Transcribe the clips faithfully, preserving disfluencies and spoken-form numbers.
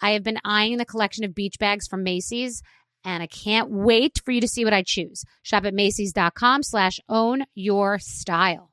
I have been eyeing the collection of beach bags from Macy's, and I can't wait for you to see what I choose. Shop at Macy's.com slash own your style.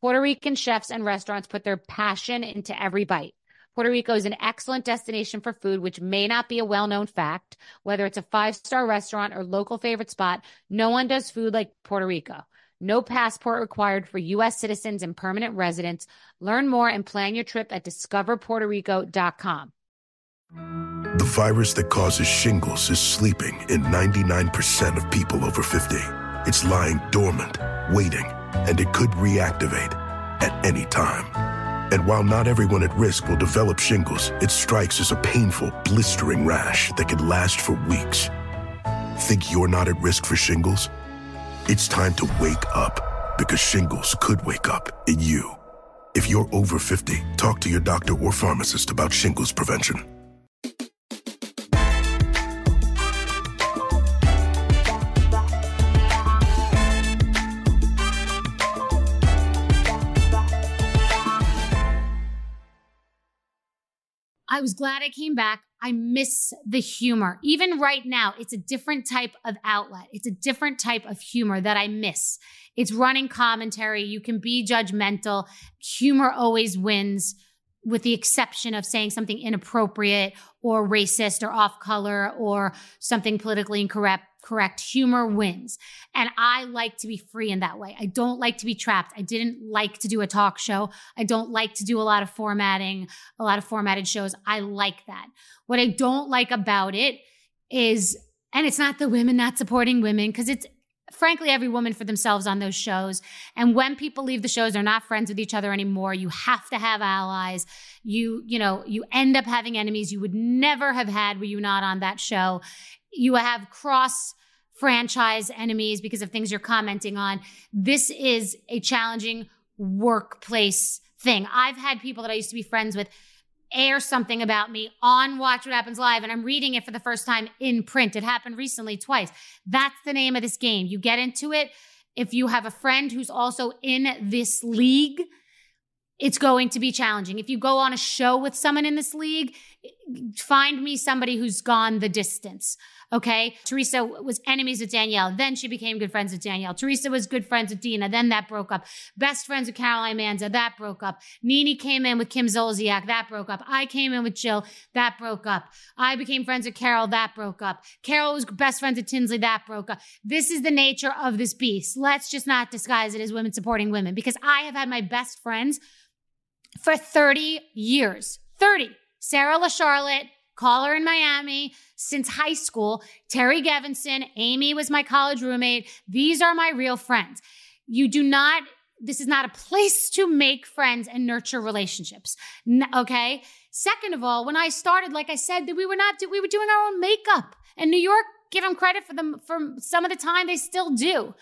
Puerto Rican chefs and restaurants put their passion into every bite. Puerto Rico is an excellent destination for food, which may not be a well-known fact. Whether it's a five-star restaurant or local favorite spot, no one does food like Puerto Rico. No passport required for U S citizens and permanent residents. Learn more and plan your trip at discover puerto rico dot com. The virus that causes shingles is sleeping in ninety-nine percent of people over fifty. It's lying dormant, waiting, and it could reactivate at any time. And while not everyone at risk will develop shingles, it strikes as a painful, blistering rash that can last for weeks. Think you're not at risk for shingles? It's time to wake up, because shingles could wake up in you. If you're over fifty, talk to your doctor or pharmacist about shingles prevention. I was glad I came back. I miss the humor. Even right now, it's a different type of outlet. It's a different type of humor that I miss. It's running commentary. You can be judgmental. Humor always wins, with the exception of saying something inappropriate or racist or off color or something politically incorrect. Correct. Humor wins. And I like to be free in that way. I don't like to be trapped. I didn't like to do a talk show. I don't like to do a lot of formatting, a lot of formatted shows. I like that. What I don't like about it is, and it's not the women not supporting women, because it's frankly every woman for themselves on those shows. And when people leave the shows, they're not friends with each other anymore. You have to have allies. You, you know, you end up having enemies you would never have had were you not on that show. You have cross-franchise enemies because of things you're commenting on. This is a challenging workplace thing. I've had people that I used to be friends with air something about me on Watch What Happens Live, and I'm reading it for the first time in print. It happened recently twice. That's the name of this game. You get into it. If you have a friend who's also in this league, it's going to be challenging. If you go on a show with someone in this league, find me somebody who's gone the distance, okay? Teresa was enemies with Danielle. Then she became good friends with Danielle. Teresa was good friends with Dina. Then that broke up. Best friends with Caroline Manza. That broke up. Nene came in with Kim Zolciak. That broke up. I came in with Jill. That broke up. I became friends with Carol. That broke up. Carol was best friends with Tinsley. That broke up. This is the nature of this beast. Let's just not disguise it as women supporting women, because I have had my best friends for thirty years. thirty. Sarah LaCharlotte, caller in Miami, since high school. Terry Gevinson, Amy was my college roommate. These are my real friends. You do not, this is not a place to make friends and nurture relationships, okay? Second of all, when I started, like I said, that we were not, we were doing our own makeup. And New York, give them credit for them, for some of the time, they still do.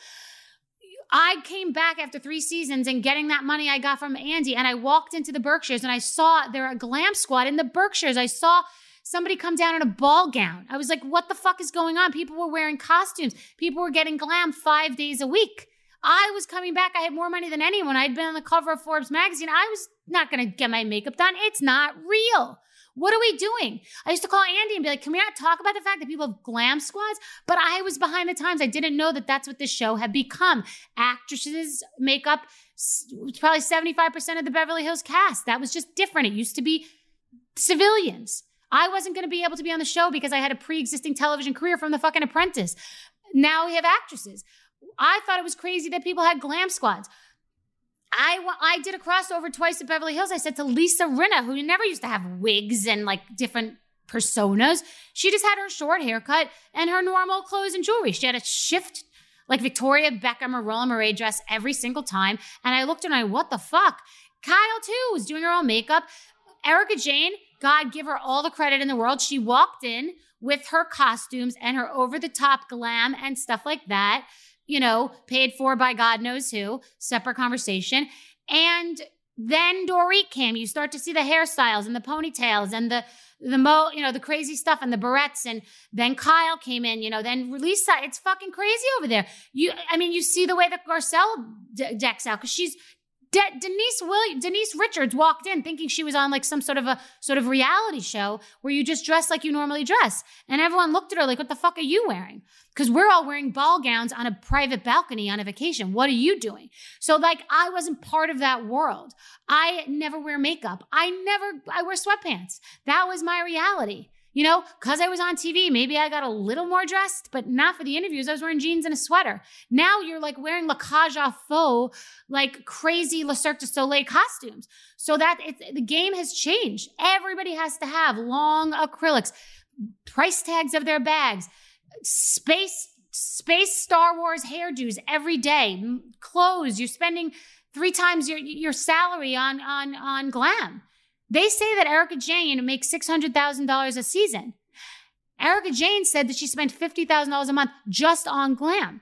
I came back after three seasons and getting that money I got from Andy, and I walked into the Berkshires and I saw there a glam squad in the Berkshires. I saw somebody come down in a ball gown. I was like, what the fuck is going on? People were wearing costumes. People were getting glam five days a week. I was coming back. I had more money than anyone. I'd been on the cover of Forbes magazine. I was not going to get my makeup done. It's not real. What are we doing? I used to call Andy and be like, can we not talk about the fact that people have glam squads? But I was behind the times. I didn't know that that's what this show had become. Actresses make up probably seventy-five percent of the Beverly Hills cast. That was just different. It used to be civilians. I wasn't going to be able to be on the show because I had a pre-existing television career from The fucking Apprentice. Now we have actresses. I thought it was crazy that people had glam squads. I, I did a crossover twice at Beverly Hills. I said to Lisa Rinna, who never used to have wigs and like different personas. She just had her short haircut and her normal clothes and jewelry. She had a shift like Victoria Beckham or Roland Murray dress every single time. And I looked and I, what the fuck? Kyle too was doing her own makeup. Erika Jayne, God give her all the credit in the world. She walked in with her costumes and her over-the-top glam and stuff like that. You know, paid for by God knows who, separate conversation. And then Dorit came. You start to see the hairstyles and the ponytails and the, the mo, you know, the crazy stuff and the barrettes. And then Kyle came in, you know, then Lisa. It's fucking crazy over there. You, I mean, you see the way that Garcelle de- decks out because she's, De- Denise Williams, Denise Richards walked in thinking she was on like some sort of a sort of reality show where you just dress like you normally dress. And everyone looked at her like, what the fuck are you wearing? Because we're all wearing ball gowns on a private balcony on a vacation. What are you doing? So like, I wasn't part of that world. I never wear makeup. I never, I wear sweatpants. That was my reality. You know, because I was on T V, maybe I got a little more dressed, but not for the interviews. I was wearing jeans and a sweater. Now you're like wearing La Caja faux, like crazy Le Cirque du Soleil costumes. So that it's, the game has changed. Everybody has to have long acrylics, price tags of their bags, space, space Star Wars hairdos every day, clothes. You're spending three times your, your salary on, on, on glam. They say that Erika Jayne makes six hundred thousand dollars a season. Erika Jayne said that she spent fifty thousand dollars a month just on glam.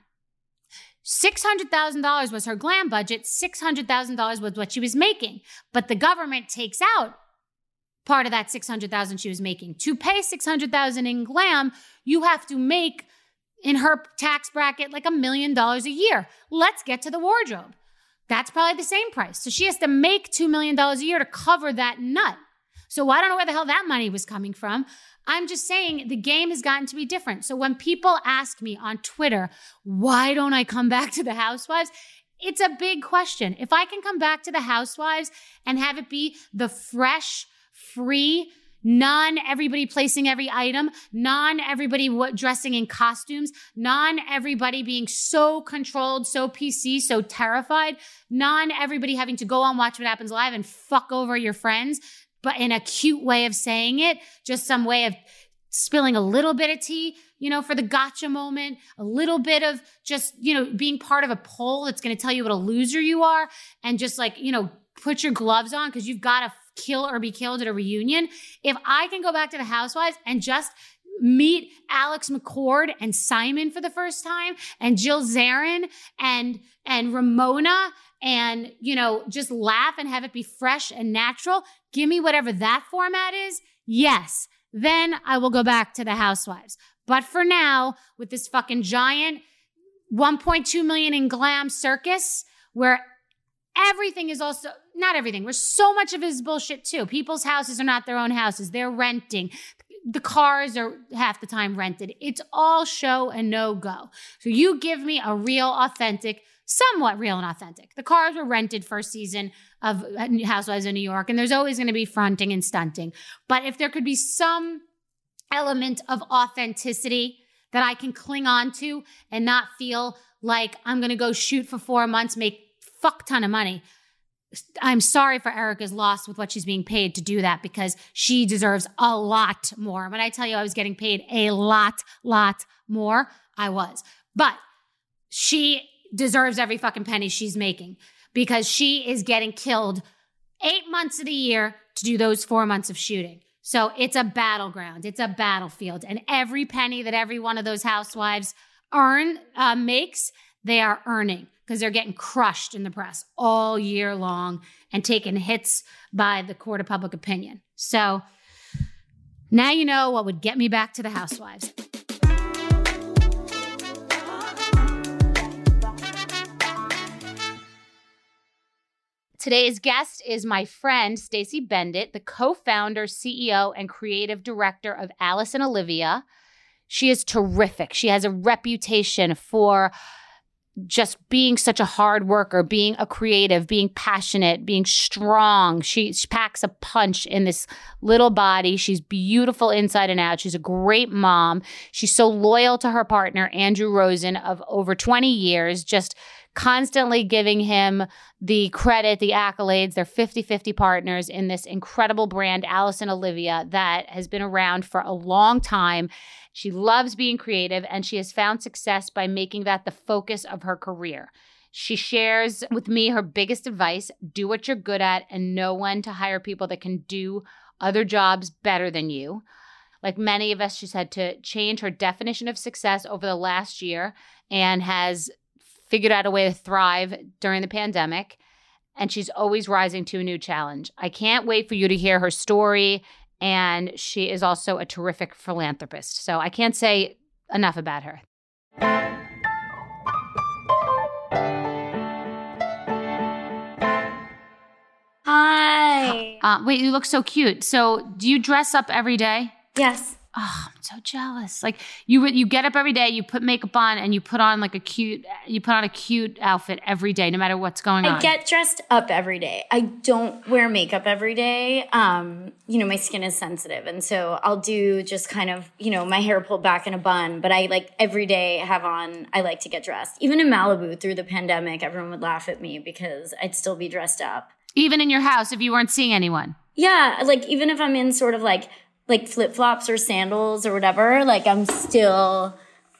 six hundred thousand dollars was her glam budget. six hundred thousand dollars was what she was making. But the government takes out part of that six hundred thousand dollars she was making. To pay six hundred thousand dollars in glam, you have to make, in her tax bracket, like a million dollars a year. Let's get to the wardrobe. That's probably the same price. So she has to make two million dollars a year to cover that nut. So I don't know where the hell that money was coming from. I'm just saying the game has gotten to be different. So when people ask me on Twitter, why don't I come back to the Housewives? It's a big question. If I can come back to the Housewives and have it be the fresh, free, non everybody placing every item, non everybody dressing in costumes, non everybody being so controlled, so P C, so terrified, non everybody having to go on Watch What Happens Live and fuck over your friends, but in a cute way of saying it, just some way of spilling a little bit of tea, you know, for the gotcha moment, a little bit of just, you know, being part of a poll that's going to tell you what a loser you are and just like, you know, put your gloves on because you've got to kill or be killed at a reunion. If I can go back to the Housewives and just meet Alex McCord and Simon for the first time and Jill Zarin and, and Ramona and, you know, just laugh and have it be fresh and natural, give me whatever that format is. Yes. Then I will go back to the Housewives. But for now, with this fucking giant one point two million in glam circus where everything is also, not everything, where so much of it is bullshit too. People's houses are not their own houses. They're renting. The cars are half the time rented. It's all show and no go. So you give me a real, authentic, somewhat real and authentic. The cars were rented first season of Housewives of New York, and there's always going to be fronting and stunting. But if there could be some element of authenticity that I can cling on to and not feel like I'm going to go shoot for four months, make fuck ton of money. I'm sorry for Erika's loss with what she's being paid to do that because she deserves a lot more. When I tell you I was getting paid a lot, lot more, I was. But she deserves every fucking penny she's making because she is getting killed eight months of the year to do those four months of shooting. So it's a battleground. It's a battlefield. And every penny that every one of those housewives earn, uh, makes, they are earning. Because they're getting crushed in the press all year long and taking hits by the court of public opinion. So Now you know what would get me back to the housewives. Today's guest is my friend, Stacey Bendet, the co-founder, C E O, and creative director of Alice and Olivia. She is terrific. She has a reputation for just being such a hard worker, being a creative, being passionate, being strong. She, she packs a punch in this little body. She's beautiful inside and out. She's a great mom. She's so loyal to her partner, Andrew Rosen, of over twenty years, just constantly giving him the credit, the accolades. They're fifty-fifty partners in this incredible brand, Alice and Olivia, that has been around for a long time. She loves being creative, and she has found success by making that the focus of her career. She shares with me her biggest advice: do what you're good at and know when to hire people that can do other jobs better than you. Like many of us, she's had to change her definition of success over the last year and has figured out a way to thrive during the pandemic. And she's always rising to a new challenge. I can't wait for you to hear her story. And she is also a terrific philanthropist. So I can't say enough about her. Hi. Uh, wait, you look so cute. So do you dress up every day? Yes. Oh, I'm so jealous. Like you you get up every day, you put makeup on, and you put on like a cute, you put on a cute outfit every day, no matter what's going on. I get dressed up every day. I don't wear makeup every day. Um, you know, my skin is sensitive. And so I'll do just kind of, you know, my hair pulled back in a bun, but I like every day have on, I like to get dressed. Even in Malibu through the pandemic, everyone would laugh at me because I'd still be dressed up. Even in your house if you weren't seeing anyone? Yeah. Like even if I'm in sort of like, like flip-flops or sandals or whatever, like I'm still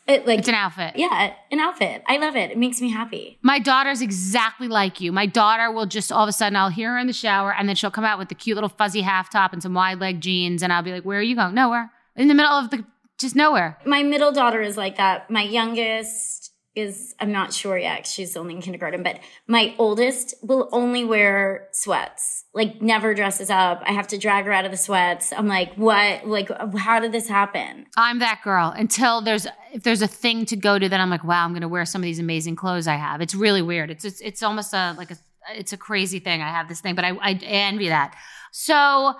it, like it's an outfit. Yeah, an outfit. I love it. It makes me happy. My daughter's exactly like you. My daughter will just all of a sudden I'll hear her in the shower and then she'll come out with the cute little fuzzy half top and some wide leg jeans and I'll be like, where are you going? Nowhere. In the middle of the just nowhere. My middle daughter is like that. My youngest is I'm not sure yet. She's only in kindergarten, but my oldest will only wear sweats. Like never dresses up. I have to drag her out of the sweats. I'm like, what? Like, how did this happen? I'm that girl. Until there's if there's a thing to go to, then I'm like, wow, I'm gonna wear some of these amazing clothes I have. It's really weird. It's it's, it's almost a like a it's a crazy thing. I have this thing, but I, I envy that. So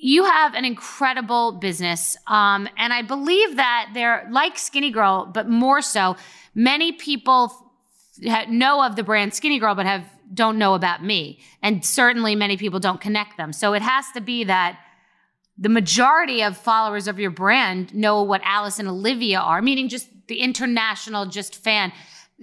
you have an incredible business, um, and I believe that they're like Skinny Girl, but more so. Many people f- know of the brand Skinny Girl, but have don't know about me. And certainly many people don't connect them. So it has to be that the majority of followers of your brand know what Alice and Olivia are, meaning just the international just fan,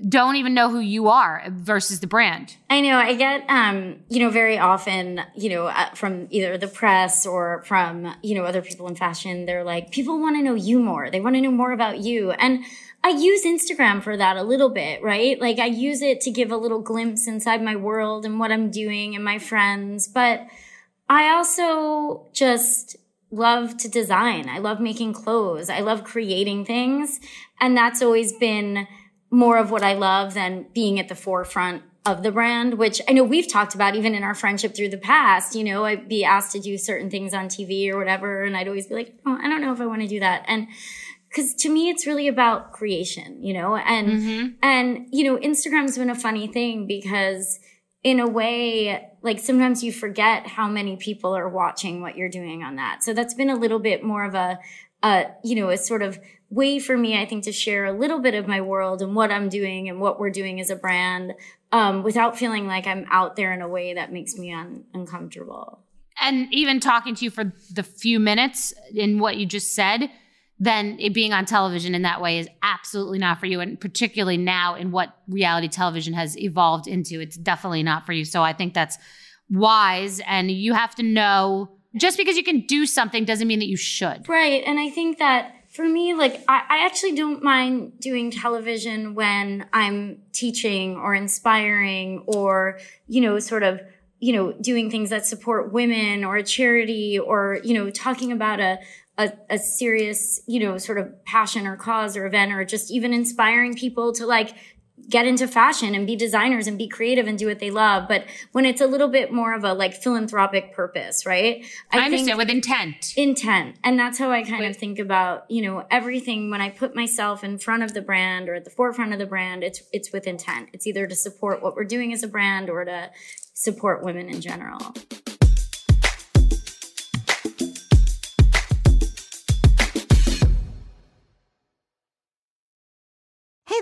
don't even know who you are versus the brand. I know. I get, um, you know, very often, you know, from either the press or from, you know, other people in fashion, they're like, people want to know you more. They want to know more about you. And I use Instagram for that a little bit, right? Like I use it to give a little glimpse inside my world and what I'm doing and my friends. But I also just love to design. I love making clothes. I love creating things. And that's always been more of what I love than being at the forefront of the brand, which I know we've talked about even in our friendship through the past. You know, I'd be asked to do certain things on T V or whatever. And I'd always be like, oh, I don't know if I want to do that. And because to me, it's really about creation, you know, and, mm-hmm. and, you know, Instagram's been a funny thing because in a way, like sometimes you forget how many people are watching what you're doing on that. So that's been a little bit more of a, a, you know, a sort of way for me, I think, to share a little bit of my world and what I'm doing and what we're doing as a brand, um, without feeling like I'm out there in a way that makes me un- uncomfortable. And even talking to you for the few minutes in what you just said, then it being on television in that way is absolutely not for you. And particularly now in what reality television has evolved into, it's definitely not for you. So I think that's wise. And you have to know just because you can do something doesn't mean that you should. Right. And I think that for me, like I, I actually don't mind doing television when I'm teaching or inspiring or, you know, sort of, you know, doing things that support women or a charity or, you know, talking about a, A, a serious, you know, sort of passion or cause or event or just even inspiring people to like get into fashion and be designers and be creative and do what they love. But when it's a little bit more of a like philanthropic purpose, right? I, I understand, with intent. Intent. And that's how I kind with- of think about, you know, everything. When I put myself in front of the brand or at the forefront of the brand, it's it's with intent. It's either to support what we're doing as a brand or to support women in general. Hey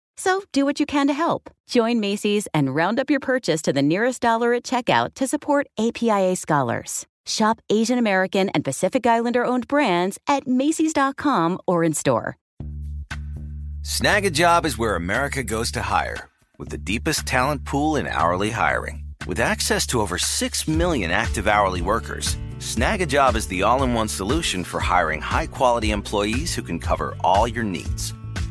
So do what you can to help. Join Macy's and round up your purchase to the nearest dollar at checkout to support A P I A Scholars. Shop Asian American and Pacific Islander-owned brands at Macy's dot com or in store. Snagajob is where America goes to hire, with the deepest talent pool in hourly hiring. With access to over six million active hourly workers, Snagajob is the all-in-one solution for hiring high-quality employees who can cover all your needs.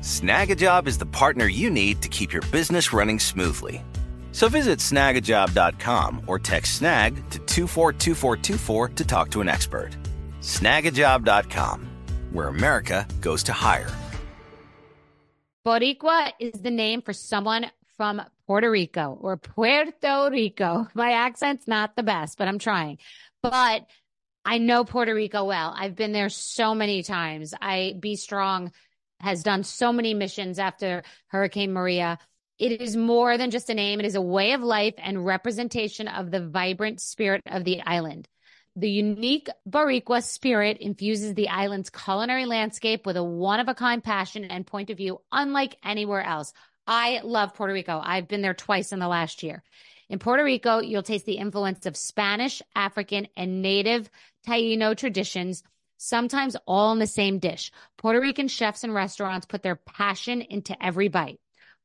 Snagajob is the partner you need to keep your business running smoothly. So visit snagajob dot com or text snag to two four two four two four to talk to an expert. snagajob dot com, where America goes to hire. Boricua is the name for someone from Puerto Rico or Puerto Rico. My accent's not the best, but I'm trying. But I know Puerto Rico well. I've been there so many times. I Be Strong has done so many missions after Hurricane Maria. It is more than just a name. It is a way of life and representation of the vibrant spirit of the island. The unique Boricua spirit infuses the island's culinary landscape with a one-of-a-kind passion and point of view unlike anywhere else. I love Puerto Rico. I've been there twice in the last year. In Puerto Rico, you'll taste the influence of Spanish, African, and native Taíno traditions, sometimes all in the same dish. Puerto Rican chefs and restaurants put their passion into every bite.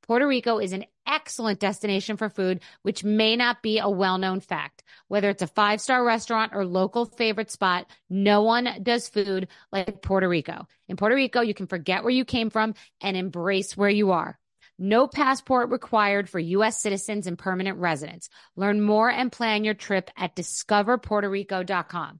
Puerto Rico is an excellent destination for food, which may not be a well-known fact. Whether it's a five-star restaurant or local favorite spot, no one does food like Puerto Rico. In Puerto Rico, you can forget where you came from and embrace where you are. No passport required for U S citizens and permanent residents. Learn more and plan your trip at discover puerto rico dot com.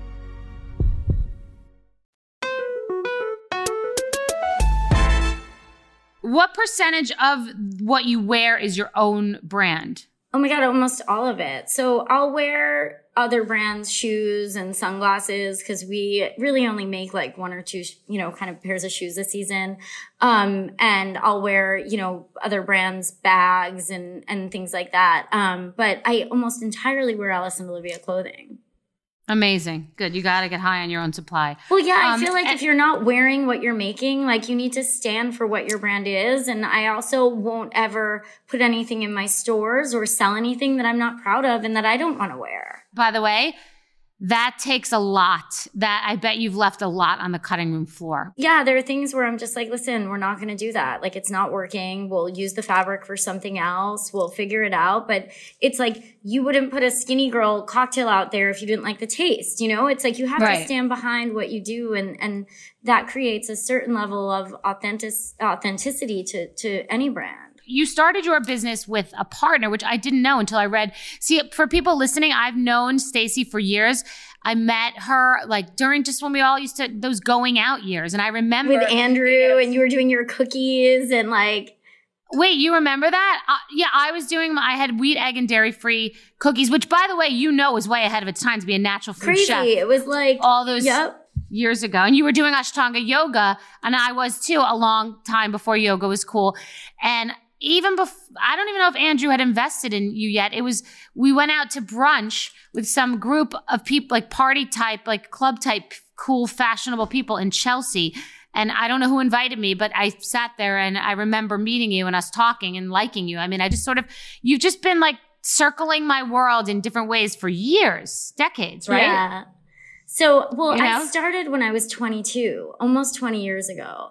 What percentage of what you wear is your own brand? Oh my God, almost all of it. So I'll wear other brands' shoes and sunglasses because we really only make like one or two, you know, kind of pairs of shoes a season. Um, and I'll wear, you know, other brands' bags and, and things like that. Um, but I almost entirely wear Alice and Olivia clothing. Amazing. Good. You got to get high on your own supply. Well, yeah, um, I feel like and- if you're not wearing what you're making, like you need to stand for what your brand is. And I also won't ever put anything in my stores or sell anything that I'm not proud of and that I don't want to wear. By the way, that takes a lot. That I bet you've left a lot on the cutting room floor. Yeah, there are things where I'm just like, listen, we're not going to do that. Like, it's not working. We'll use the fabric for something else. We'll figure it out. But it's like, you wouldn't put a Skinny Girl cocktail out there if you didn't like the taste. You know, it's like you have right. to stand behind what you do, and and that creates a certain level of authentic authenticity to to any brand. You started your business with a partner, which I didn't know until I read. See, for people listening, I've known Stacey for years. I met her like during just when we all used to, those going out years. And I remember. With Andrew, yeah. And you were doing your cookies and like. Wait, you remember that? Uh, yeah, I was doing, I had wheat, egg, and dairy-free cookies, which by the way, you know, was way ahead of its time to be a natural food Crazy. chef. It was like. All those. Yep. Years ago. And you were doing Ashtanga yoga. And I was too, a long time before yoga was cool. And even before, I don't even know if Andrew had invested in you yet. It was, we went out to brunch with some group of people, like party type, like club type, cool, fashionable people in Chelsea. And I don't know who invited me, but I sat there and I remember meeting you and us talking and liking you. I mean, I just sort of, you've just been like circling my world in different ways for years, decades, right? Yeah. So, well, you know? I started when I was twenty-two, almost twenty years ago.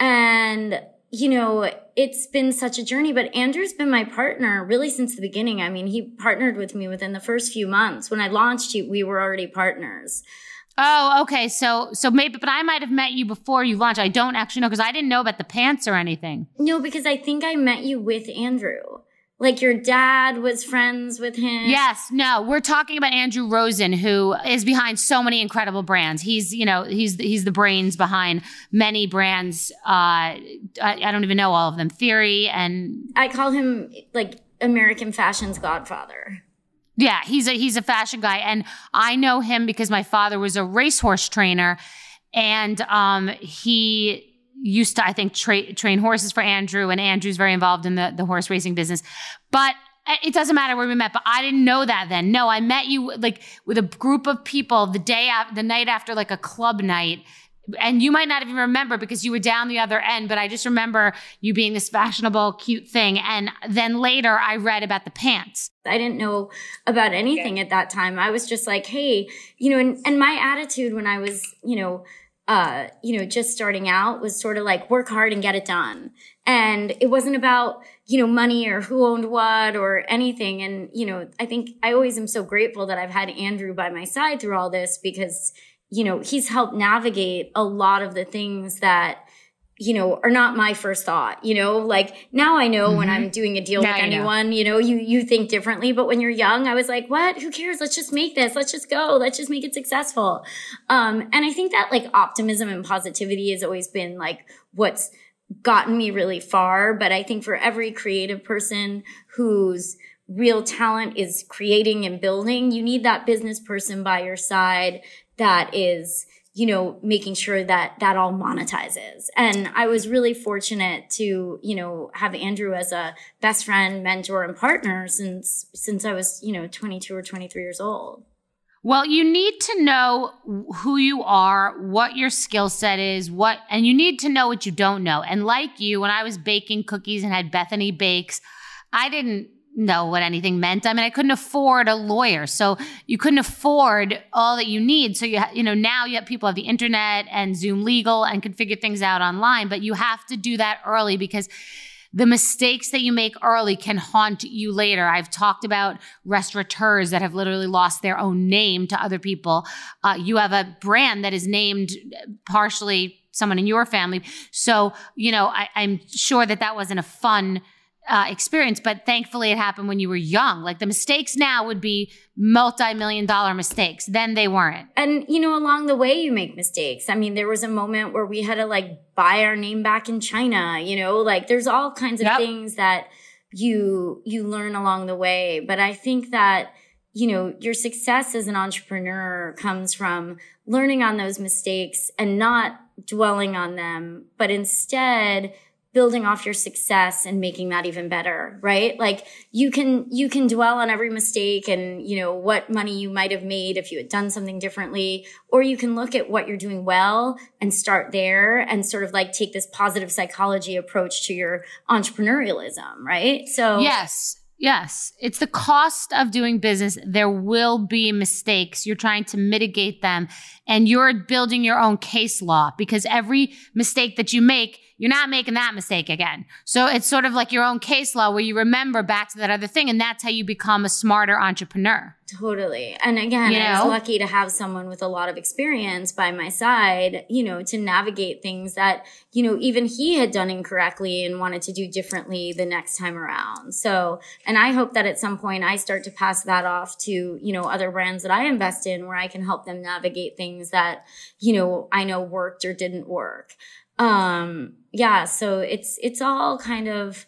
And, you know, it's been such a journey, but Andrew's been my partner really since the beginning. I mean, he partnered with me within the first few months. When I launched, we were already partners. Oh, okay. So, so maybe, but I might have met you before you launched. I don't actually know because I didn't know about the pants or anything. No, because I think I met you with Andrew. Like your dad was friends with him. Yes. No, we're talking about Andrew Rosen, who is behind so many incredible brands. He's, you know, he's he's the brains behind many brands. Uh, I, I don't even know all of them. Theory and... I call him like American fashion's godfather. Yeah, he's a he's a fashion guy. And I know him because my father was a racehorse trainer. And um, he... used to, I think, tra- train horses for Andrew, and Andrew's very involved in the, the horse racing business. But it doesn't matter where we met, but I didn't know that then. No, I met you like with a group of people the day after, the night after like a club night. And you might not even remember because you were down the other end, but I just remember you being this fashionable, cute thing. And then later I read about the pants. I didn't know about anything okay. at that time. I was just like, hey, you know, and, and my attitude when I was, you know, Uh, you know, just starting out was sort of like work hard and get it done. And it wasn't about, you know, money or who owned what or anything. And, you know, I think I always am so grateful that I've had Andrew by my side through all this because, you know, he's helped navigate a lot of the things that, you know, are not my first thought, you know, like now I know mm-hmm. when I'm doing a deal now with I anyone, know. You know, you, you think differently, but when you're young, I was like, what, who cares? Let's just make this. Let's just go. Let's just make it successful. Um, and I think that like optimism and positivity has always been like what's gotten me really far. But I think for every creative person whose real talent is creating and building, you need that business person by your side that is, you know, making sure that that all monetizes. And I was really fortunate to, you know, have Andrew as a best friend, mentor, and partner since since I was, you know, twenty-two or twenty-three years old. Well, you need to know who you are, what your skill set is, what, and you need to know what you don't know. And like you, when I was baking cookies and had Bethany Bakes, I didn't know what anything meant. I mean, I couldn't afford a lawyer. So you couldn't afford all that you need. So, you ha- you know, now you have people have the internet and Zoom Legal and can figure things out online, but you have to do that early because the mistakes that you make early can haunt you later. I've talked about restaurateurs that have literally lost their own name to other people. Uh, you have a brand that is named partially someone in your family. So, you know, I, I'm sure that that wasn't a fun Uh, experience, but thankfully it happened when you were young. Like the mistakes now would be multi-million dollar mistakes. Then they weren't. And you know, along the way you make mistakes. I mean, there was a moment where we had to like buy our name back in China, you know, like there's all kinds of yep. things that you, you learn along the way. But I think that, you know, your success as an entrepreneur comes from learning on those mistakes and not dwelling on them, but instead building off your success and making that even better, right? Like you can, you can dwell on every mistake and, you know, what money you might have made if you had done something differently, or you can look at what you're doing well and start there and sort of like take this positive psychology approach to your entrepreneurialism, right? So yes. Yes. It's the cost of doing business. There will be mistakes. You're trying to mitigate them and you're building your own case law because every mistake that you make, you're not making that mistake again. So it's sort of like your own case law where you remember back to that other thing and that's how you become a smarter entrepreneur. Totally. And again, you know? I was lucky to have someone with a lot of experience by my side, you know, to navigate things that, you know, even he had done incorrectly and wanted to do differently the next time around. So, and I hope that at some point I start to pass that off to, you know, other brands that I invest in where I can help them navigate things that, you know, I know worked or didn't work. Um, yeah, so it's, it's all kind of,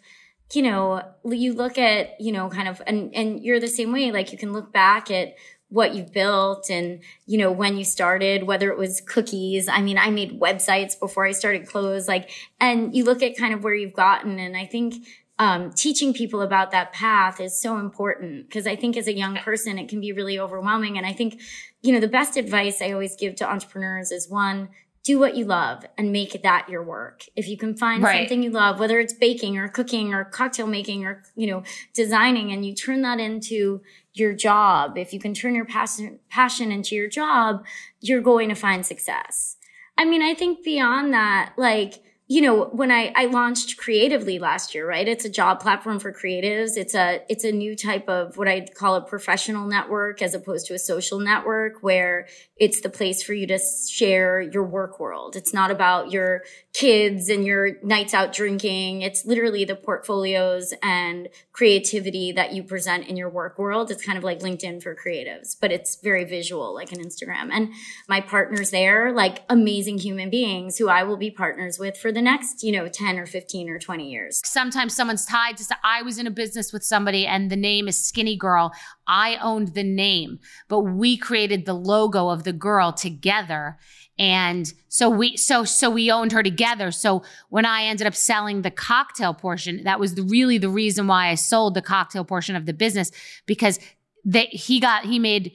you know, you look at, you know, kind of, and, and you're the same way, like you can look back at what you've built and, you know, when you started, whether it was cookies. I mean, I made websites before I started clothes, like, and you look at kind of where you've gotten. And I think, um, teaching people about that path is so important because I think as a young person, it can be really overwhelming. And I think, you know, the best advice I always give to entrepreneurs is one, do what you love and make that your work. If you can find right. something you love, whether it's baking or cooking or cocktail making or, you know, designing, and you turn that into your job, if you can turn your passion, passion into your job, you're going to find success. I mean, I think beyond that, like, you know, when I, I launched Creatively last year, right? It's a job platform for creatives. It's a, it's a new type of what I'd call a professional network as opposed to a social network where it's the place for you to share your work world. It's not about your kids and your nights out drinking. It's literally the portfolios and creativity that you present in your work world. It's kind of like LinkedIn for creatives, but it's very visual, like an Instagram. And my partners there, like amazing human beings who I will be partners with for the next, you know, ten or fifteen or twenty years. Sometimes someone's tied to, I was in a business with somebody and the name is Skinny Girl. I owned the name, but we created the logo of the girl together. And so we, so, so we owned her together. So when I ended up selling the cocktail portion, that was the, really the reason why I sold the cocktail portion of the business, because they, he got, he made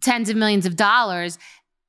tens of millions of dollars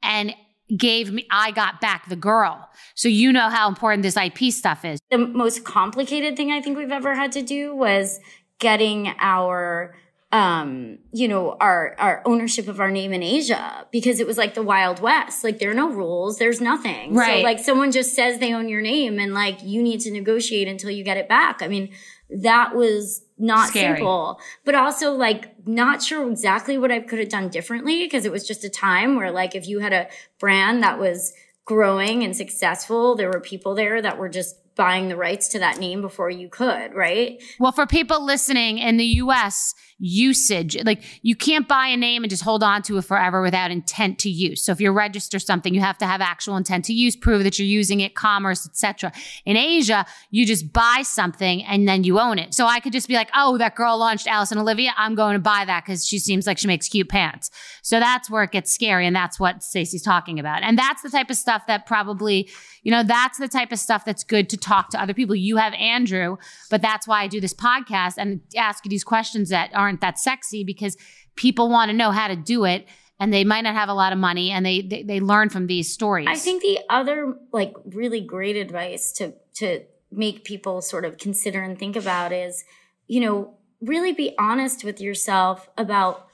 and gave me, I got back the girl. So you know how important this I P stuff is. The most complicated thing I think we've ever had to do was getting our, um, you know, our, our ownership of our name in Asia, because it was like the Wild West. Like there are no rules. There's nothing. Right. So like someone just says they own your name and like you need to negotiate until you get it back. I mean, that was not scary. Simple, but also like not sure exactly what I could have done differently because it was just a time where like if you had a brand that was growing and successful, there were people there that were just buying the rights to that name before you could, right? Well, for people listening in the U S, usage, like you can't buy a name and just hold on to it forever without intent to use. So if you register something, you have to have actual intent to use, prove that you're using it, commerce, et cetera. In Asia, you just buy something and then you own it. So I could just be like, oh, that girl launched Alice and Olivia. I'm going to buy that because she seems like she makes cute pants. So that's where it gets scary. And that's what Stacey's talking about. And that's the type of stuff that probably, you know, that's the type of stuff that's good to talk to other people. You have Andrew, but that's why I do this podcast and ask you these questions that aren't that sexy because people want to know how to do it and they might not have a lot of money and they, they, they learn from these stories. I think the other like really great advice to, to make people sort of consider and think about is, you know, really be honest with yourself about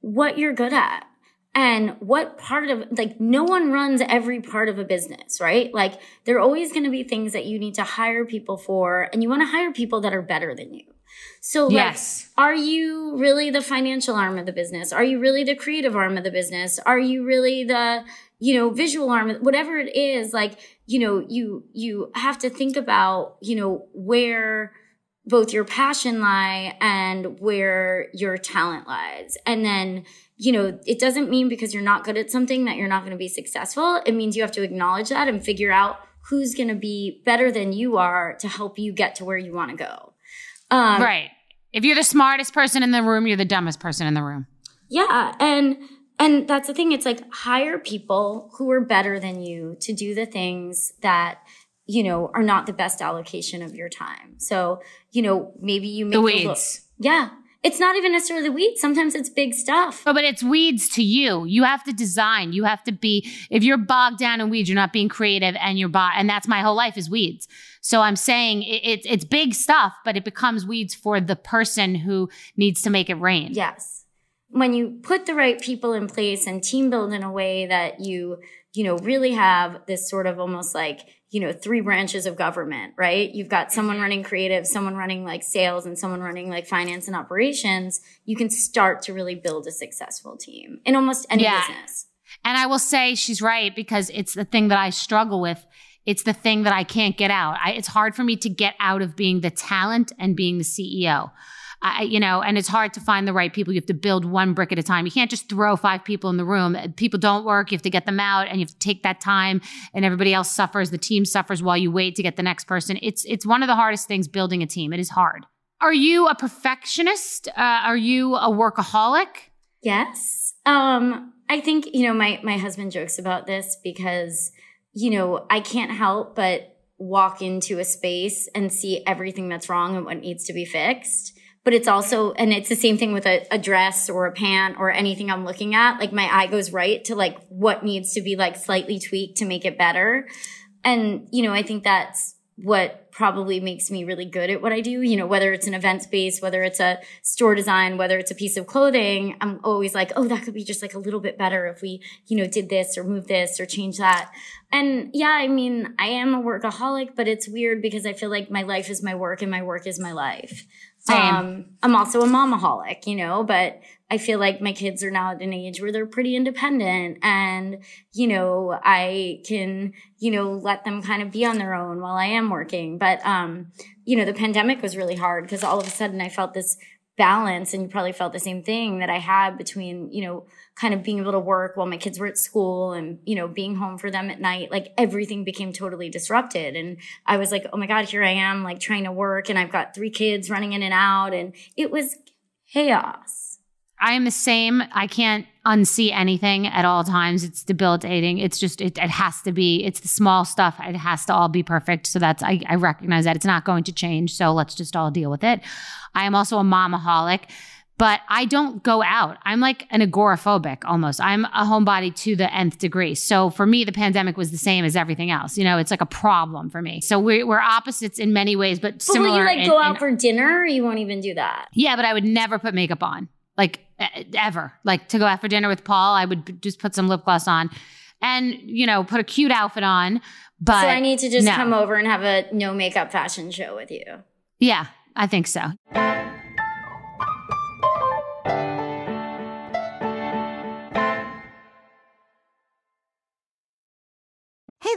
what you're good at. And what part of, like, no one runs every part of a business, right? Like, there are always going to be things that you need to hire people for, and you want to hire people that are better than you. So, like, yes. Are you really the financial arm of the business? Are you really the creative arm of the business? Are you really the, you know, visual arm? Whatever it is, like, you know, you, you have to think about, you know, where both your passion lie and where your talent lies. And then, you know, it doesn't mean because you're not good at something that you're not going to be successful. It means you have to acknowledge that and figure out who's going to be better than you are to help you get to where you want to go. Um, right. If you're the smartest person in the room, you're the dumbest person in the room. Yeah. And, and that's the thing. It's like hire people who are better than you to do the things that, you know, are not the best allocation of your time. So, you know, maybe you make the weeds. The, yeah. It's not even necessarily weeds. Sometimes it's big stuff. Oh, but it's weeds to you. You have to design. You have to be, if you're bogged down in weeds, you're not being creative and you're, bo- and that's my whole life is weeds. So I'm saying it, it, it's big stuff, but it becomes weeds for the person who needs to make it rain. Yes. When you put the right people in place and team build in a way that you, you know, really have this sort of almost like, you know, three branches of government, right? You've got someone running creative, someone running like sales, and someone running like finance and operations. You can start to really build a successful team in almost any yeah. business. And I will say she's right because it's the thing that I struggle with. It's the thing that I can't get out. I, it's hard for me to get out of being the talent and being the C E O. I, you know, and it's hard to find the right people. You have to build one brick at a time. You can't just throw five people in the room. People don't work. You have to get them out and you have to take that time and everybody else suffers. The team suffers while you wait to get the next person. It's it's one of the hardest things building a team. It is hard. Are you a perfectionist? Uh, are you a workaholic? Yes. Um, I think, you know, my, my husband jokes about this because, you know, I can't help but walk into a space and see everything that's wrong and what needs to be fixed. But it's also, and it's the same thing with a, a dress or a pant or anything I'm looking at. Like my eye goes right to like what needs to be like slightly tweaked to make it better. And, you know, I think that's what probably makes me really good at what I do. You know, whether it's an event space, whether it's a store design, whether it's a piece of clothing, I'm always like, oh, that could be just like a little bit better if we, you know, did this or move this or change that. And yeah, I mean, I am a workaholic, but it's weird because I feel like my life is my work and my work is my life. Same. Um, I'm also a momaholic, you know, but I feel like my kids are now at an age where they're pretty independent and, you know, I can, you know, let them kind of be on their own while I am working. But, um, you know, the pandemic was really hard because all of a sudden I felt this balance, and you probably felt the same thing that I had between, you know, kind of being able to work while my kids were at school and, you know, being home for them at night. Like everything became totally disrupted. And I was like, oh my God, here I am like trying to work and I've got three kids running in and out. And it was chaos. I am the same. I can't unsee anything at all times. It's debilitating. It's just, it, it has to be, it's the small stuff. It has to all be perfect. So that's, I, I recognize that it's not going to change. So let's just all deal with it. I am also a momaholic, but I don't go out. I'm like an agoraphobic almost. I'm a homebody to the nth degree. So for me, the pandemic was the same as everything else. You know, it's like a problem for me. So we're, we're opposites in many ways, but, but similar. Will you like in, go out in, for dinner? Or you won't even do that. Yeah, but I would never put makeup on. Like ever, like to go out for dinner with Paul, I would just put some lip gloss on and, you know, put a cute outfit on. But so I need to just no. come over and have a no makeup fashion show with you. Yeah, I think so. Hey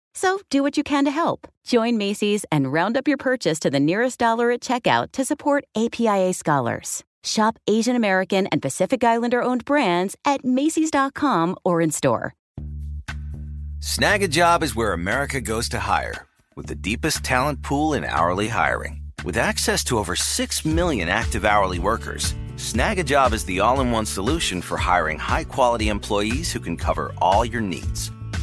So do what you can to help. Join Macy's and round up your purchase to the nearest dollar at checkout to support A P I A Scholars. Shop Asian American and Pacific Islander-owned brands at Macy's dot com or in store. Snagajob is where America goes to hire, with the deepest talent pool in hourly hiring. With access to over six million active hourly workers, Snagajob is the all-in-one solution for hiring high-quality employees who can cover all your needs.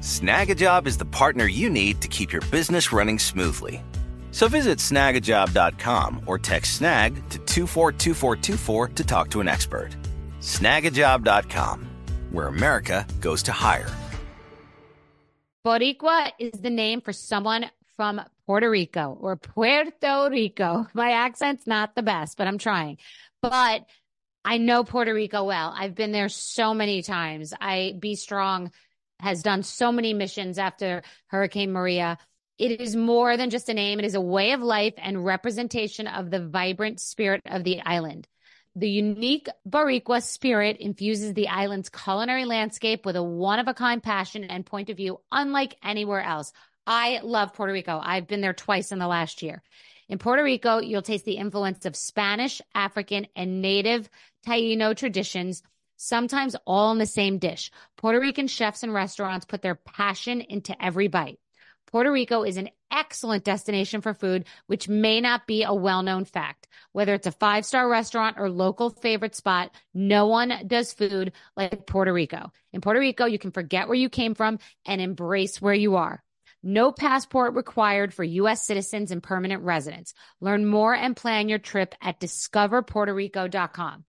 Snagajob is the partner you need to keep your business running smoothly. So visit snag a job dot com or text snag to two four two four two four to talk to an expert. snag a job dot com, where America goes to hire. Boricua is the name for someone from Puerto Rico or Puerto Rico. My accent's not the best, but I'm trying. But I know Puerto Rico well. I've been there so many times. I Be Strong has done so many missions after Hurricane Maria. It is more than just a name. It is a way of life and representation of the vibrant spirit of the island. The unique Boricua spirit infuses the island's culinary landscape with a one-of-a-kind passion and point of view unlike anywhere else. I love Puerto Rico. I've been there twice in the last year. In Puerto Rico, you'll taste the influence of Spanish, African, and native Taíno traditions, sometimes all in the same dish. Puerto Rican chefs and restaurants put their passion into every bite. Puerto Rico is an excellent destination for food, which may not be a well-known fact. Whether it's a five-star restaurant or local favorite spot, no one does food like Puerto Rico. In Puerto Rico, you can forget where you came from and embrace where you are. No passport required for U S citizens and permanent residents. Learn more and plan your trip at discover puerto rico dot com.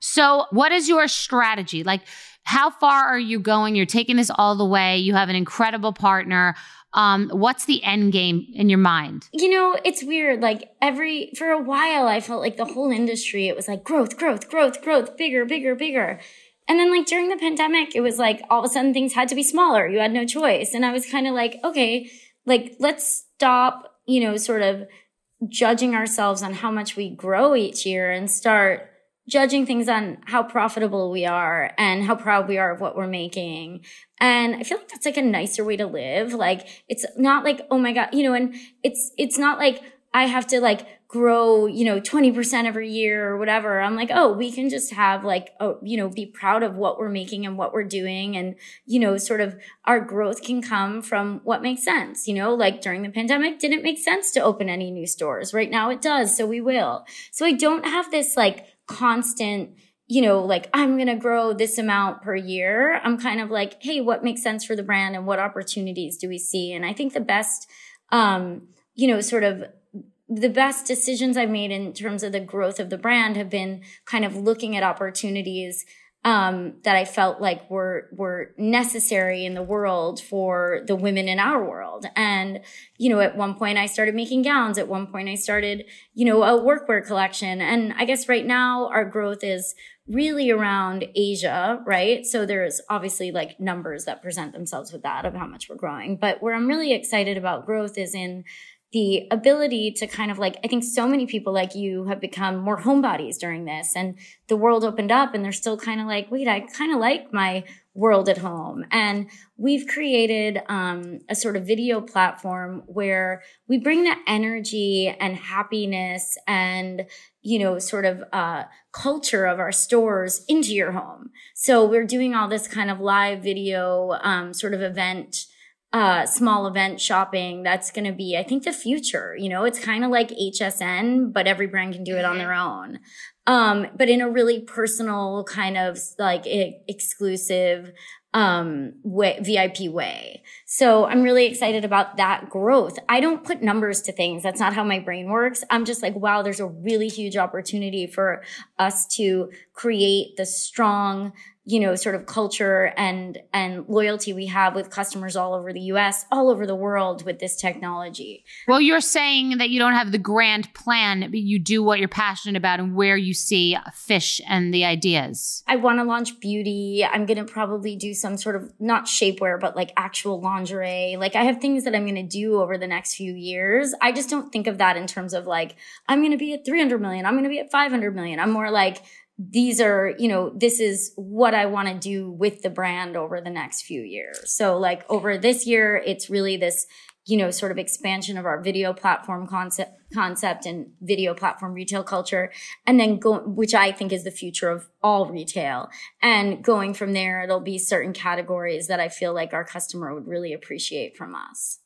So what is your strategy? Like, how far are you going? You're taking this all the way. You have an incredible partner. Um, what's the end game in your mind? You know, it's weird. Like every, for a while, I felt like the whole industry, it was like growth, growth, growth, growth, bigger, bigger, bigger. And then like during the pandemic, it was like all of a sudden things had to be smaller. You had no choice. And I was kind of like, okay, like let's stop, you know, sort of judging ourselves on how much we grow each year and start judging things on how profitable we are and how proud we are of what we're making. And I feel like that's like a nicer way to live. Like it's not like, oh my God, you know, and it's, it's not like I have to like grow, you know, twenty percent every year or whatever. I'm like, oh, we can just have like, oh, you know, be proud of what we're making and what we're doing. And, you know, sort of our growth can come from what makes sense. You know, like during the pandemic, didn't make sense to open any new stores. Right now it does. So we will. So I don't have this like constant, you know, like I'm going to grow this amount per year. I'm kind of like, hey, what makes sense for the brand and what opportunities do we see? And I think the best, um, you know, sort of the best decisions I've made in terms of the growth of the brand have been kind of looking at opportunities um, that I felt like were, were necessary in the world for the women in our world. And, you know, at one point I started making gowns. At one point I started, you know, a workwear collection. And I guess right now our growth is really around Asia, right? So there's obviously like numbers that present themselves with that of how much we're growing. But where I'm really excited about growth is in the ability to kind of like, I think so many people like you have become more homebodies during this, and the world opened up and they're still kind of like, wait, I kind of like my world at home. And we've created um, a sort of video platform where we bring the energy and happiness and, you know, sort of uh, culture of our stores into your home. So we're doing all this kind of live video um, sort of event Uh, small event shopping. That's going to be, I think, the future. You know, it's kind of like H S N, but every brand can do it on their own. Um, but in a really personal kind of like e- exclusive um, way, V I P way. So I'm really excited about that growth. I don't put numbers to things. That's not how my brain works. I'm just like, wow, there's a really huge opportunity for us to create the strong, you know, sort of culture and, and loyalty we have with customers all over the U S, all over the world with this technology. Well, you're saying that you don't have the grand plan, but you do what you're passionate about and where you see fish and the ideas. I want to launch beauty. I'm going to probably do some sort of not shapewear, but like actual lingerie. Like I have things that I'm going to do over the next few years. I just don't think of that in terms of like, I'm going to be at three hundred million. I'm going to be at five hundred million. I'm more like, these are, you know, this is what I want to do with the brand over the next few years. So like over this year, it's really this, you know, sort of expansion of our video platform concept concept and video platform retail culture. And then go, which I think is the future of all retail. And going from there, it'll be certain categories that I feel like our customer would really appreciate from us.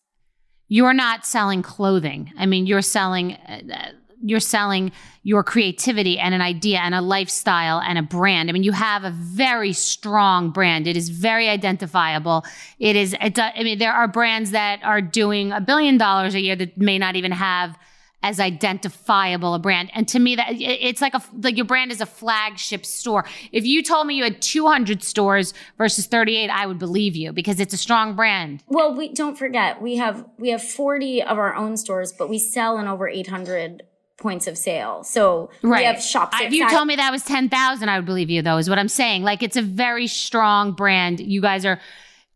You're not selling clothing. I mean, you're selling... Uh, you're selling your creativity and an idea and a lifestyle and a brand. I mean, you have a very strong brand. It is very identifiable. It is, it, I mean, there are brands that are doing a billion dollars a year that may not even have as identifiable a brand. And to me, that it's like a, like your brand is a flagship store. If you told me you had two hundred stores versus thirty-eight, I would believe you because it's a strong brand. Well, we don't forget, we have, we have forty of our own stores, but we sell in over eight hundred points of sale. So right. We have shops. If you told me that was ten thousand, I would believe you though, is what I'm saying. Like it's a very strong brand. You guys are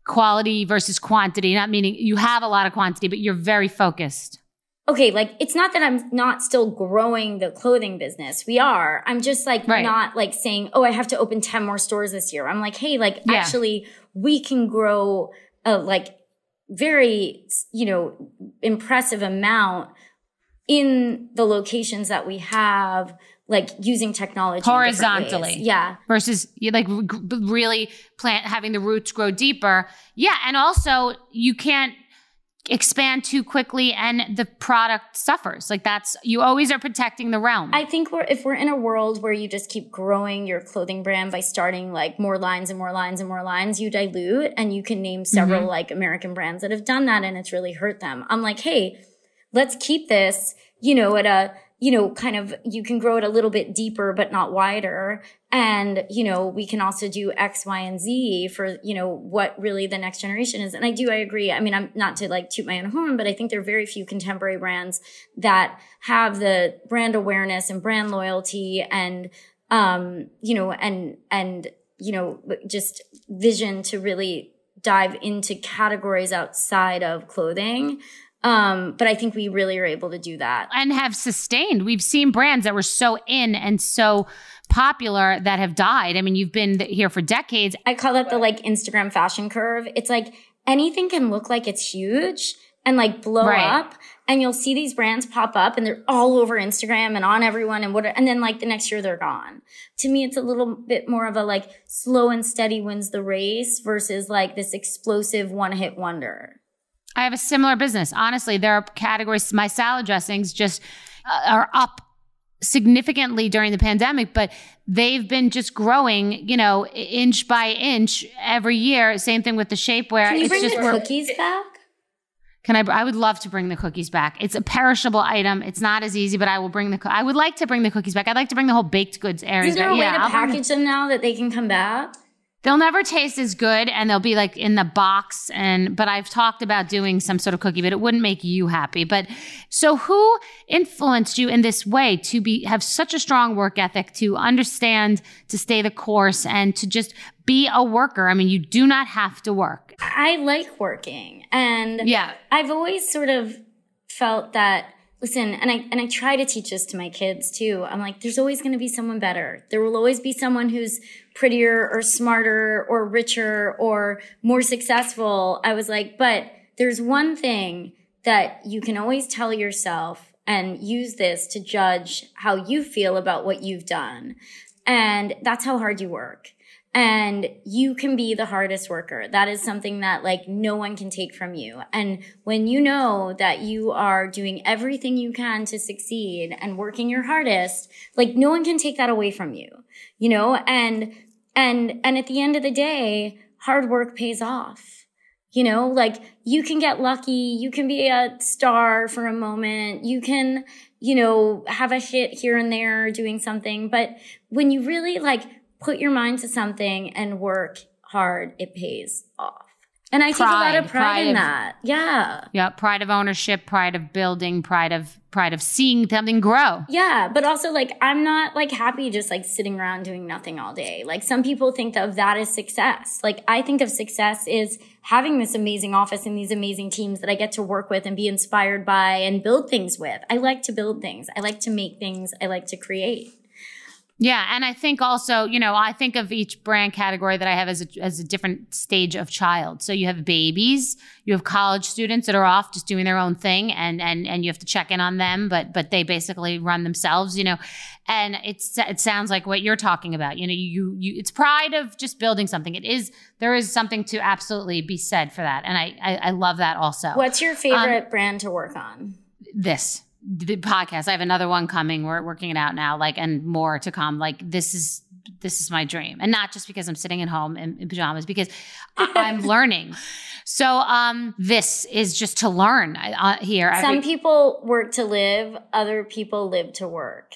quality versus quantity, not meaning you have a lot of quantity, but you're very focused. Okay. Like it's not that I'm not still growing the clothing business. We are. I'm just like right. not like saying, oh, I have to open ten more stores this year. I'm like, hey, like yeah. actually we can grow a like very, you know, impressive amount in the locations that we have, like using technology horizontally, yeah, versus you like really plant having the roots grow deeper, yeah, and also you can't expand too quickly and the product suffers. Like that's you always are protecting the realm. I think we're if we're in a world where you just keep growing your clothing brand by starting like more lines and more lines and more lines, you dilute, and you can name several mm-hmm. like American brands that have done that and it's really hurt them. I'm like, hey. Let's keep this, you know, at a, you know, kind of, you can grow it a little bit deeper, but not wider. And, you know, we can also do X, Y, and Z for, you know, what really the next generation is. And I do, I agree. I mean, I'm not to like toot my own horn, but I think there are very few contemporary brands that have the brand awareness and brand loyalty and, um, you know, and, and, you know, just vision to really dive into categories outside of clothing. Um, but I think we really are able to do that. And have sustained. We've seen brands that were so in and so popular that have died. I mean, you've been here for decades. I call that the like Instagram fashion curve. It's like anything can look like it's huge and like blow right. up. And you'll see these brands pop up and they're all over Instagram and on everyone and what, and then like the next year they're gone. To me, it's a little bit more of a like slow and steady wins the race versus like this explosive one hit wonder. I have a similar business. Honestly, there are categories, my salad dressings just uh, are up significantly during the pandemic, but they've been just growing, you know, inch by inch every year. Same thing with the shapewear. Can you it's bring just, the cookies back? Can I, I would love to bring the cookies back. It's a perishable item. It's not as easy, but I will bring the, I would like to bring the cookies back. I'd like to bring the whole baked goods area. Is there a yeah, way to I'll package them now that they can come back? They'll never taste as good and they'll be like in the box. And, but I've talked about doing some sort of cookie, but it wouldn't make you happy. But so who influenced you in this way to be, have such a strong work ethic, to understand, to stay the course and to just be a worker? I mean, you do not have to work. I like working and yeah. I've always sort of felt that, listen, and I, and I try to teach this to my kids too. I'm like, there's always going to be someone better. There will always be someone who's prettier or smarter or richer or more successful. I was like, but there's one thing that you can always tell yourself and use this to judge how you feel about what you've done. And that's how hard you work. And you can be the hardest worker. That is something that like no one can take from you. And when you know that you are doing everything you can to succeed and working your hardest, like no one can take that away from you, you know? And, and, and at the end of the day, hard work pays off. You know, like you can get lucky. You can be a star for a moment. You can, you know, have a hit here and there doing something. But when you really like, put your mind to something and work hard, it pays off. And I pride, take a lot of pride, pride in that. Of, yeah. Yeah. Pride of ownership, pride of building, pride of pride of seeing something grow. Yeah. But also like I'm not like happy just like sitting around doing nothing all day. Like some people think of that as success. Like I think of success is having this amazing office and these amazing teams that I get to work with and be inspired by and build things with. I like to build things. I like to make things. I like to create. Yeah. And I think also, you know, I think of each brand category that I have as a, as a different stage of child. So you have babies, you have college students that are off just doing their own thing, and, and, and you have to check in on them, but, but they basically run themselves, you know, and it's, it sounds like what you're talking about, you know, you, you, it's pride of just building something. It is, there is something to absolutely be said for that. And I, I, I love that also. What's your favorite um, brand to work on? This. The podcast. I have another one coming. We're working it out now, like, and more to come. Like, this is, this is my dream. And not just because I'm sitting at home in, in pajamas, because I, I'm learning. So um, this is just to learn uh, here. Some Every- people work to live. Other people live to work.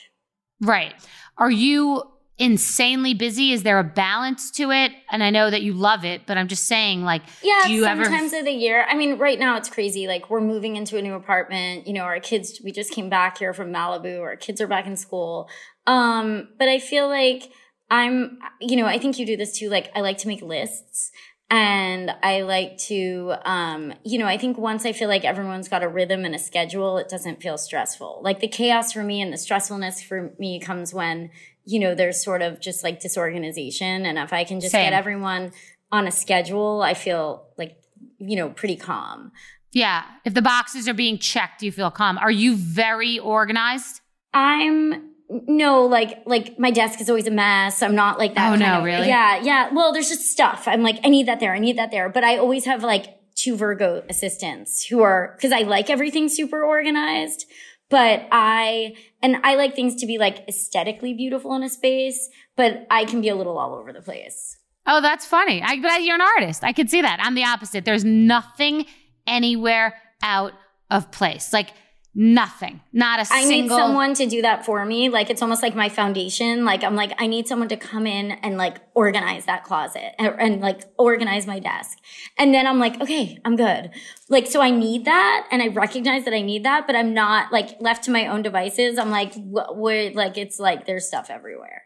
Right. Are you insanely busy? Is there a balance to it? And I know that you love it, but I'm just saying, like, yeah, do you ever? Yeah, sometimes of the year. I mean, right now it's crazy. Like, we're moving into a new apartment. You know, our kids, we just came back here from Malibu. Our kids are back in school. Um, but I feel like I'm, you know, I think you do this too. Like, I like to make lists. And I like to, um, you know, I think once I feel like everyone's got a rhythm and a schedule, it doesn't feel stressful. Like, the chaos for me and the stressfulness for me comes when, you know, there's sort of just like disorganization. And if I can just Same. get everyone on a schedule, I feel like, you know, pretty calm. Yeah. If the boxes are being checked, you feel calm. Are you very organized? I'm... No, like, like my desk is always a mess. I'm not like that. Oh, no, of, really? Yeah, yeah. Well, there's just stuff. I'm like, I need that there. I need that there. But I always have like two Virgo assistants who are, because I like everything super organized, but I, and I like things to be like aesthetically beautiful in a space, but I can be a little all over the place. Oh, that's funny. I, but you're an artist. I could see that. I'm the opposite. There's nothing anywhere out of place. Like, nothing. Not a single. I need someone to do that for me. Like, it's almost like my foundation. Like, I'm like, I need someone to come in and like organize that closet and, and like organize my desk. And then I'm like, okay, I'm good. Like, so I need that. And I recognize that I need that, but I'm not like left to my own devices. I'm like, what, what, like, it's like there's stuff everywhere.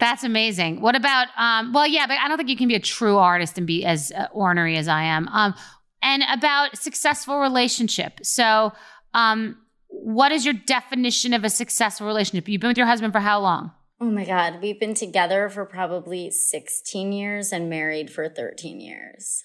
That's amazing. What about, um, well, yeah, but I don't think you can be a true artist and be as uh, ornery as I am. Um, and about successful relationship. So, um, what is your definition of a successful relationship? You've been with your husband for how long? Oh my God. We've been together for probably sixteen years and married for thirteen years.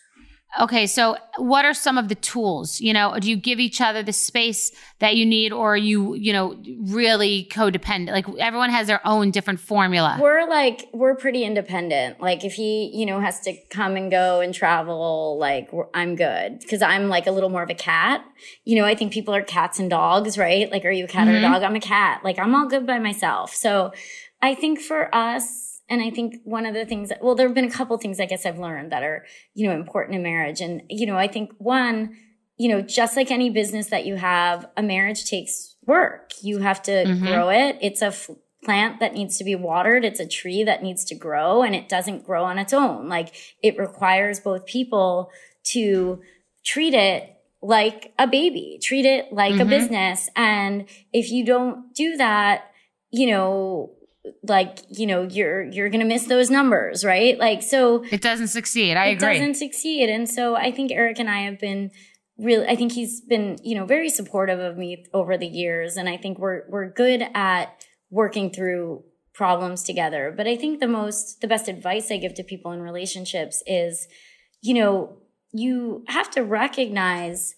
Okay. So what are some of the tools, you know, do you give each other the space that you need, or are you, you know, really codependent? Like, everyone has their own different formula. We're like, we're pretty independent. Like, if he, you know, has to come and go and travel, like, I'm good. Cause I'm like a little more of a cat. You know, I think people are cats and dogs, right? Like, are you a cat mm-hmm. or a dog? I'm a cat. Like, I'm all good by myself. So I think for us, and I think one of the things – well, there have been a couple things I guess I've learned that are, you know, important in marriage. And, you know, I think one, you know, just like any business that you have, a marriage takes work. You have to mm-hmm. grow it. It's a f- plant that needs to be watered. It's a tree that needs to grow, and it doesn't grow on its own. Like, it requires both people to treat it like a baby, treat it like mm-hmm. a business. And if you don't do that, you know – like, you know, you're, you're going to miss those numbers, right? Like, so it doesn't succeed. I agree. It doesn't succeed. And so I think Eric and I have been really, I think he's been, you know, very supportive of me over the years. And I think we're, we're good at working through problems together. But I think the most, the best advice I give to people in relationships is, you know, you have to recognize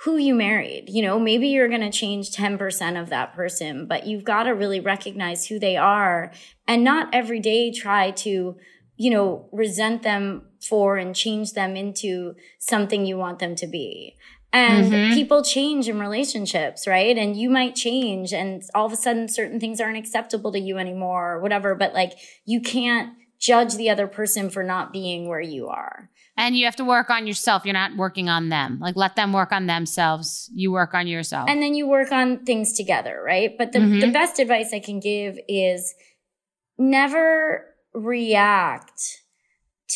who you married. You know, maybe you're going to change ten percent of that person, but you've got to really recognize who they are and not every day try to, you know, resent them for and change them into something you want them to be. And mm-hmm. people change in relationships, right? And you might change and all of a sudden certain things aren't acceptable to you anymore or whatever, but like, you can't judge the other person for not being where you are. And you have to work on yourself. You're not working on them. Like, let them work on themselves. You work on yourself. And then you work on things together, right? But the, mm-hmm. the best advice I can give is never react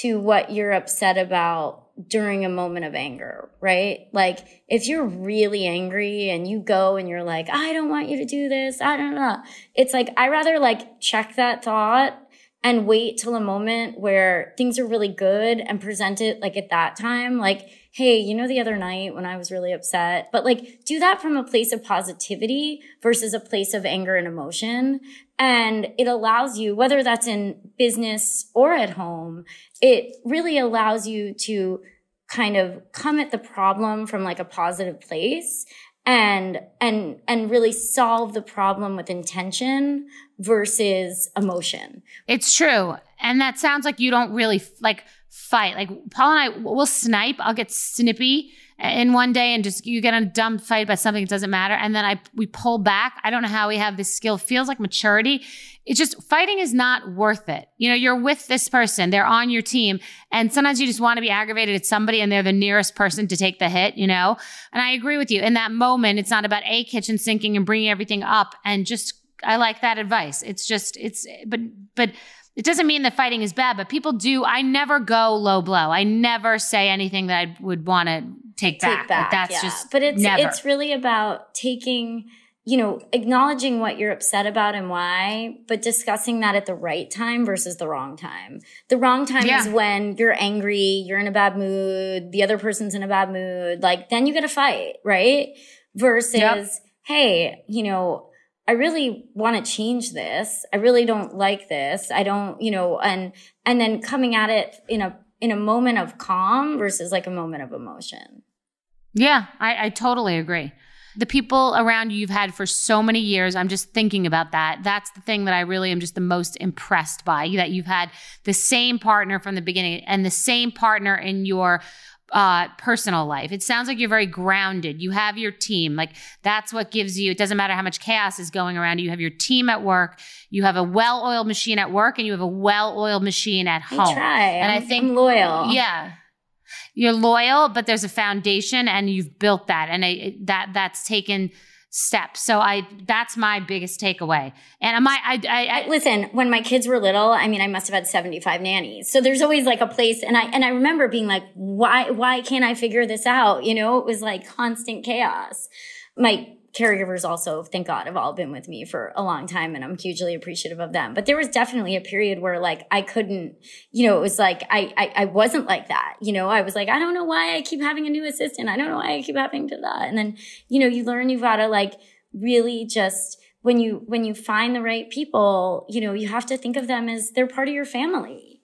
to what you're upset about during a moment of anger, right? Like, if you're really angry and you go and you're like, I don't want you to do this, I don't know. It's like, I rather like check that thought and wait till a moment where things are really good and present it like at that time. Like, hey, you know, the other night when I was really upset, but like do that from a place of positivity versus a place of anger and emotion. And it allows you, whether that's in business or at home, it really allows you to kind of come at the problem from like a positive place and, and, and really solve the problem with intention versus emotion. It's true. And that sounds like you don't really like fight. Like Paul and I, we'll snipe. I'll get snippy in one day and just, you get in a dumb fight about something that doesn't matter. And then I, we pull back. I don't know how we have this skill. Feels like maturity. It's just, fighting is not worth it. You know, you're with this person, they're on your team. And sometimes you just want to be aggravated at somebody and they're the nearest person to take the hit, you know? And I agree with you. In that moment, it's not about a kitchen sinking and bringing everything up. And just, I like that advice. It's just, it's, but, but, it doesn't mean that fighting is bad, but people do. I never go low blow. I never say anything that I would want to take back. Take back, that's yeah. just But it's never. It's really about taking, you know, acknowledging what you're upset about and why, but discussing that at the right time versus the wrong time. The wrong time yeah. is when you're angry, you're in a bad mood, the other person's in a bad mood. Like, then you get a fight, right? Versus, yep. hey, you know, I really want to change this. I really don't like this. I don't, you know, and, and then coming at it in a, in a moment of calm versus like a moment of emotion. Yeah, I, I totally agree. The people around you you've had for so many years, I'm just thinking about that. That's the thing that I really am just the most impressed by, that you've had the same partner from the beginning and the same partner in your Uh, personal life. It sounds like you're very grounded. You have your team. Like, that's what gives you, it doesn't matter how much chaos is going around. You have your team at work. You have a well-oiled machine at work and you have a well-oiled machine at home. I try. And I'm, I think I'm loyal. Yeah. You're loyal, but there's a foundation and you've built that. And I, that that's taken steps. So I, that's my biggest takeaway. And am I, I, I, I, listen, when my kids were little, I mean, I must've had seventy-five nannies. So there's always like a place. And I, and I remember being like, why, why can't I figure this out? You know, it was like constant chaos. My caregivers also, thank God, have all been with me for a long time and I'm hugely appreciative of them. But there was definitely a period where like I couldn't, you know, it was like I, I I wasn't like that. You know, I was like, I don't know why I keep having a new assistant. I don't know why I keep having to that. And then, you know, you learn you've got to like really just when you when you find the right people, you know, you have to think of them as they're part of your family.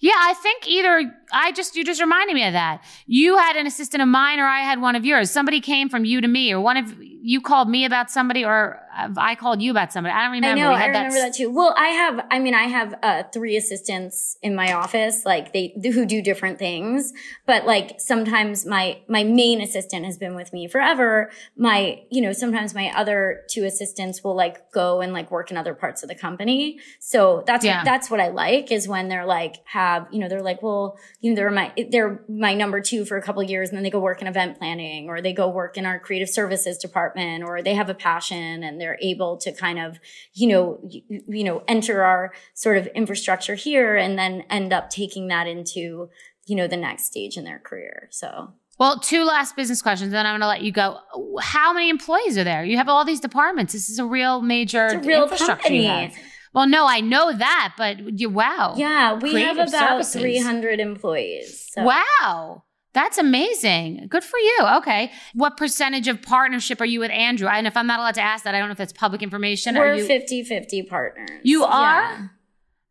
Yeah, I think either I just you just reminded me of that. You had an assistant of mine or I had one of yours. Somebody came from you to me or one of you called me about somebody or I called you about somebody. I don't remember. I know, we had I remember that, that too. Well, I have I mean, I have uh, three assistants in my office, like they who do different things, but like sometimes my my main assistant has been with me forever. My, you know, sometimes my other two assistants will like go and like work in other parts of the company. So that's yeah. what, that's what I like is when they're like have you know, they're like, well, you know, they're my, they're my number two for a couple of years and then they go work in event planning or they go work in our creative services department or they have a passion and they're able to kind of, you know, you, you know, enter our sort of infrastructure here and then end up taking that into, you know, the next stage in their career. So. Well, two last business questions, then I'm going to let you go. How many employees are there? You have all these departments. This is a real major it's a real infrastructure company. You have. Well, no, I know that, but you, wow. Yeah, we Creative have about services. three hundred employees. So. Wow. That's amazing. Good for you. Okay. What percentage of partnership are you with Andrew? And if I'm not allowed to ask that, I don't know if that's public information. We're you, fifty-fifty partners. You are? Yeah.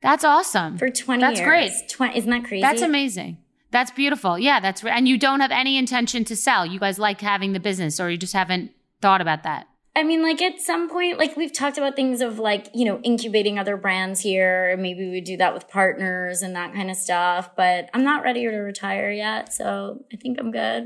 That's awesome. For twenty that's years. That's great. twenty, isn't that crazy? That's amazing. That's beautiful. Yeah, that's re- and you don't have any intention to sell. You guys like having the business or you just haven't thought about that. I mean, like at some point, like we've talked about things of like, you know, incubating other brands here. Maybe we do that with partners and that kind of stuff. But I'm not ready to retire yet. So I think I'm good.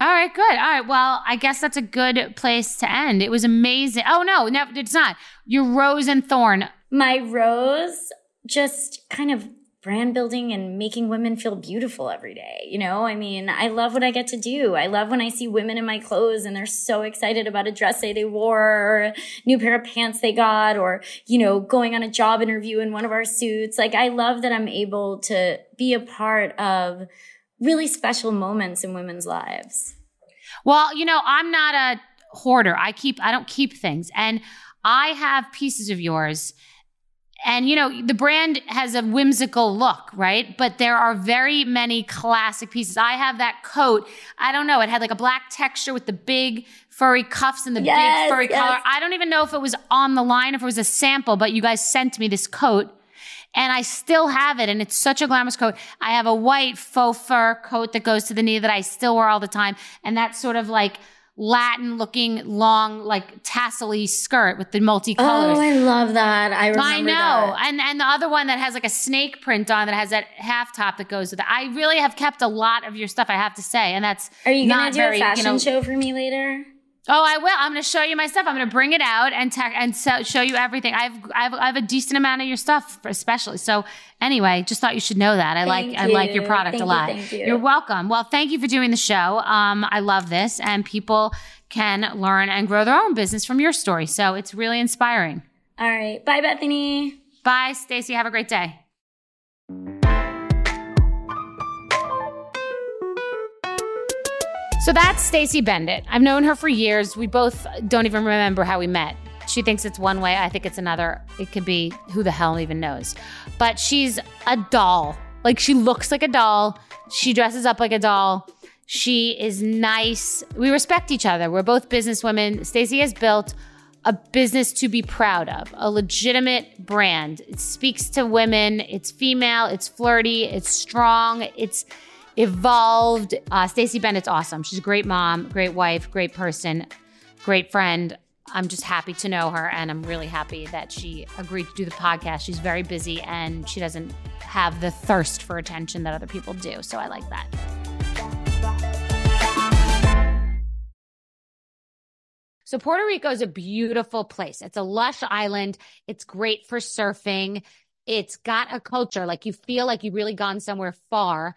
All right, good. All right. Well, I guess that's a good place to end. It was amazing. Oh, no, no, it's not. Your rose and thorn. My rose, just kind of brand building and making women feel beautiful every day. You know, I mean, I love what I get to do. I love when I see women in my clothes and they're so excited about a dress they wore or a new pair of pants they got or, you know, going on a job interview in one of our suits. Like, I love that I'm able to be a part of really special moments in women's lives. Well, you know, I'm not a hoarder. I keep, I don't keep things. And I have pieces of yours And, you know, the brand has a whimsical look, right? But there are very many classic pieces. I have that coat. I don't know. It had like a black texture with the big furry cuffs and the yes, big furry yes. collar. I don't even know if it was on the line, if it was a sample, but you guys sent me this coat. And I still have it, and it's such a glamorous coat. I have a white faux fur coat that goes to the knee that I still wear all the time. And that's sort of like Latin-looking, long, like tassel-y skirt with the multicolors. Oh, I love that. I remember I know. That. And, and the other one that has like a snake print on that has that half top that goes with it. I really have kept a lot of your stuff, I have to say. And that's Are you going to do very, a fashion you know, show for me later? Oh, I will. I'm going to show you my stuff. I'm going to bring it out and tech and so show you everything. I've, I've, I have a decent amount of your stuff, especially. So anyway, just thought you should know that. I thank like, you. I like your product thank a lot. You, thank you. You're welcome. Well, thank you for doing the show. Um, I love this, and people can learn and grow their own business from your story. So it's really inspiring. All right. Bye, Bethany. Bye, Stacey. Have a great day. So that's Stacey Bendet. I've known her for years. We both don't even remember how we met. She thinks it's one way. I think it's another. It could be who the hell even knows. But she's a doll. Like, she looks like a doll. She dresses up like a doll. She is nice. We respect each other. We're both businesswomen. Stacey has built a business to be proud of, a legitimate brand. It speaks to women. It's female. It's flirty. It's strong. It's evolved. Uh, Stacey Bennett's awesome. She's a great mom, great wife, great person, great friend. I'm just happy to know her, and I'm really happy that she agreed to do the podcast. She's very busy, and she doesn't have the thirst for attention that other people do. So I like that. So Puerto Rico is a beautiful place. It's a lush island. It's great for surfing. It's got a culture. Like, you feel like you've really gone somewhere far.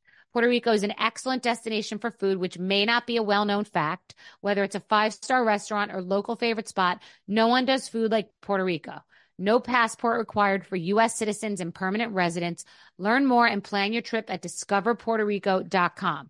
Puerto Rico is an excellent destination for food, which may not be a well-known fact. Whether it's a five-star restaurant or local favorite spot, no one does food like Puerto Rico. No passport required for U S citizens and permanent residents. Learn more and plan your trip at discover puerto rico dot com.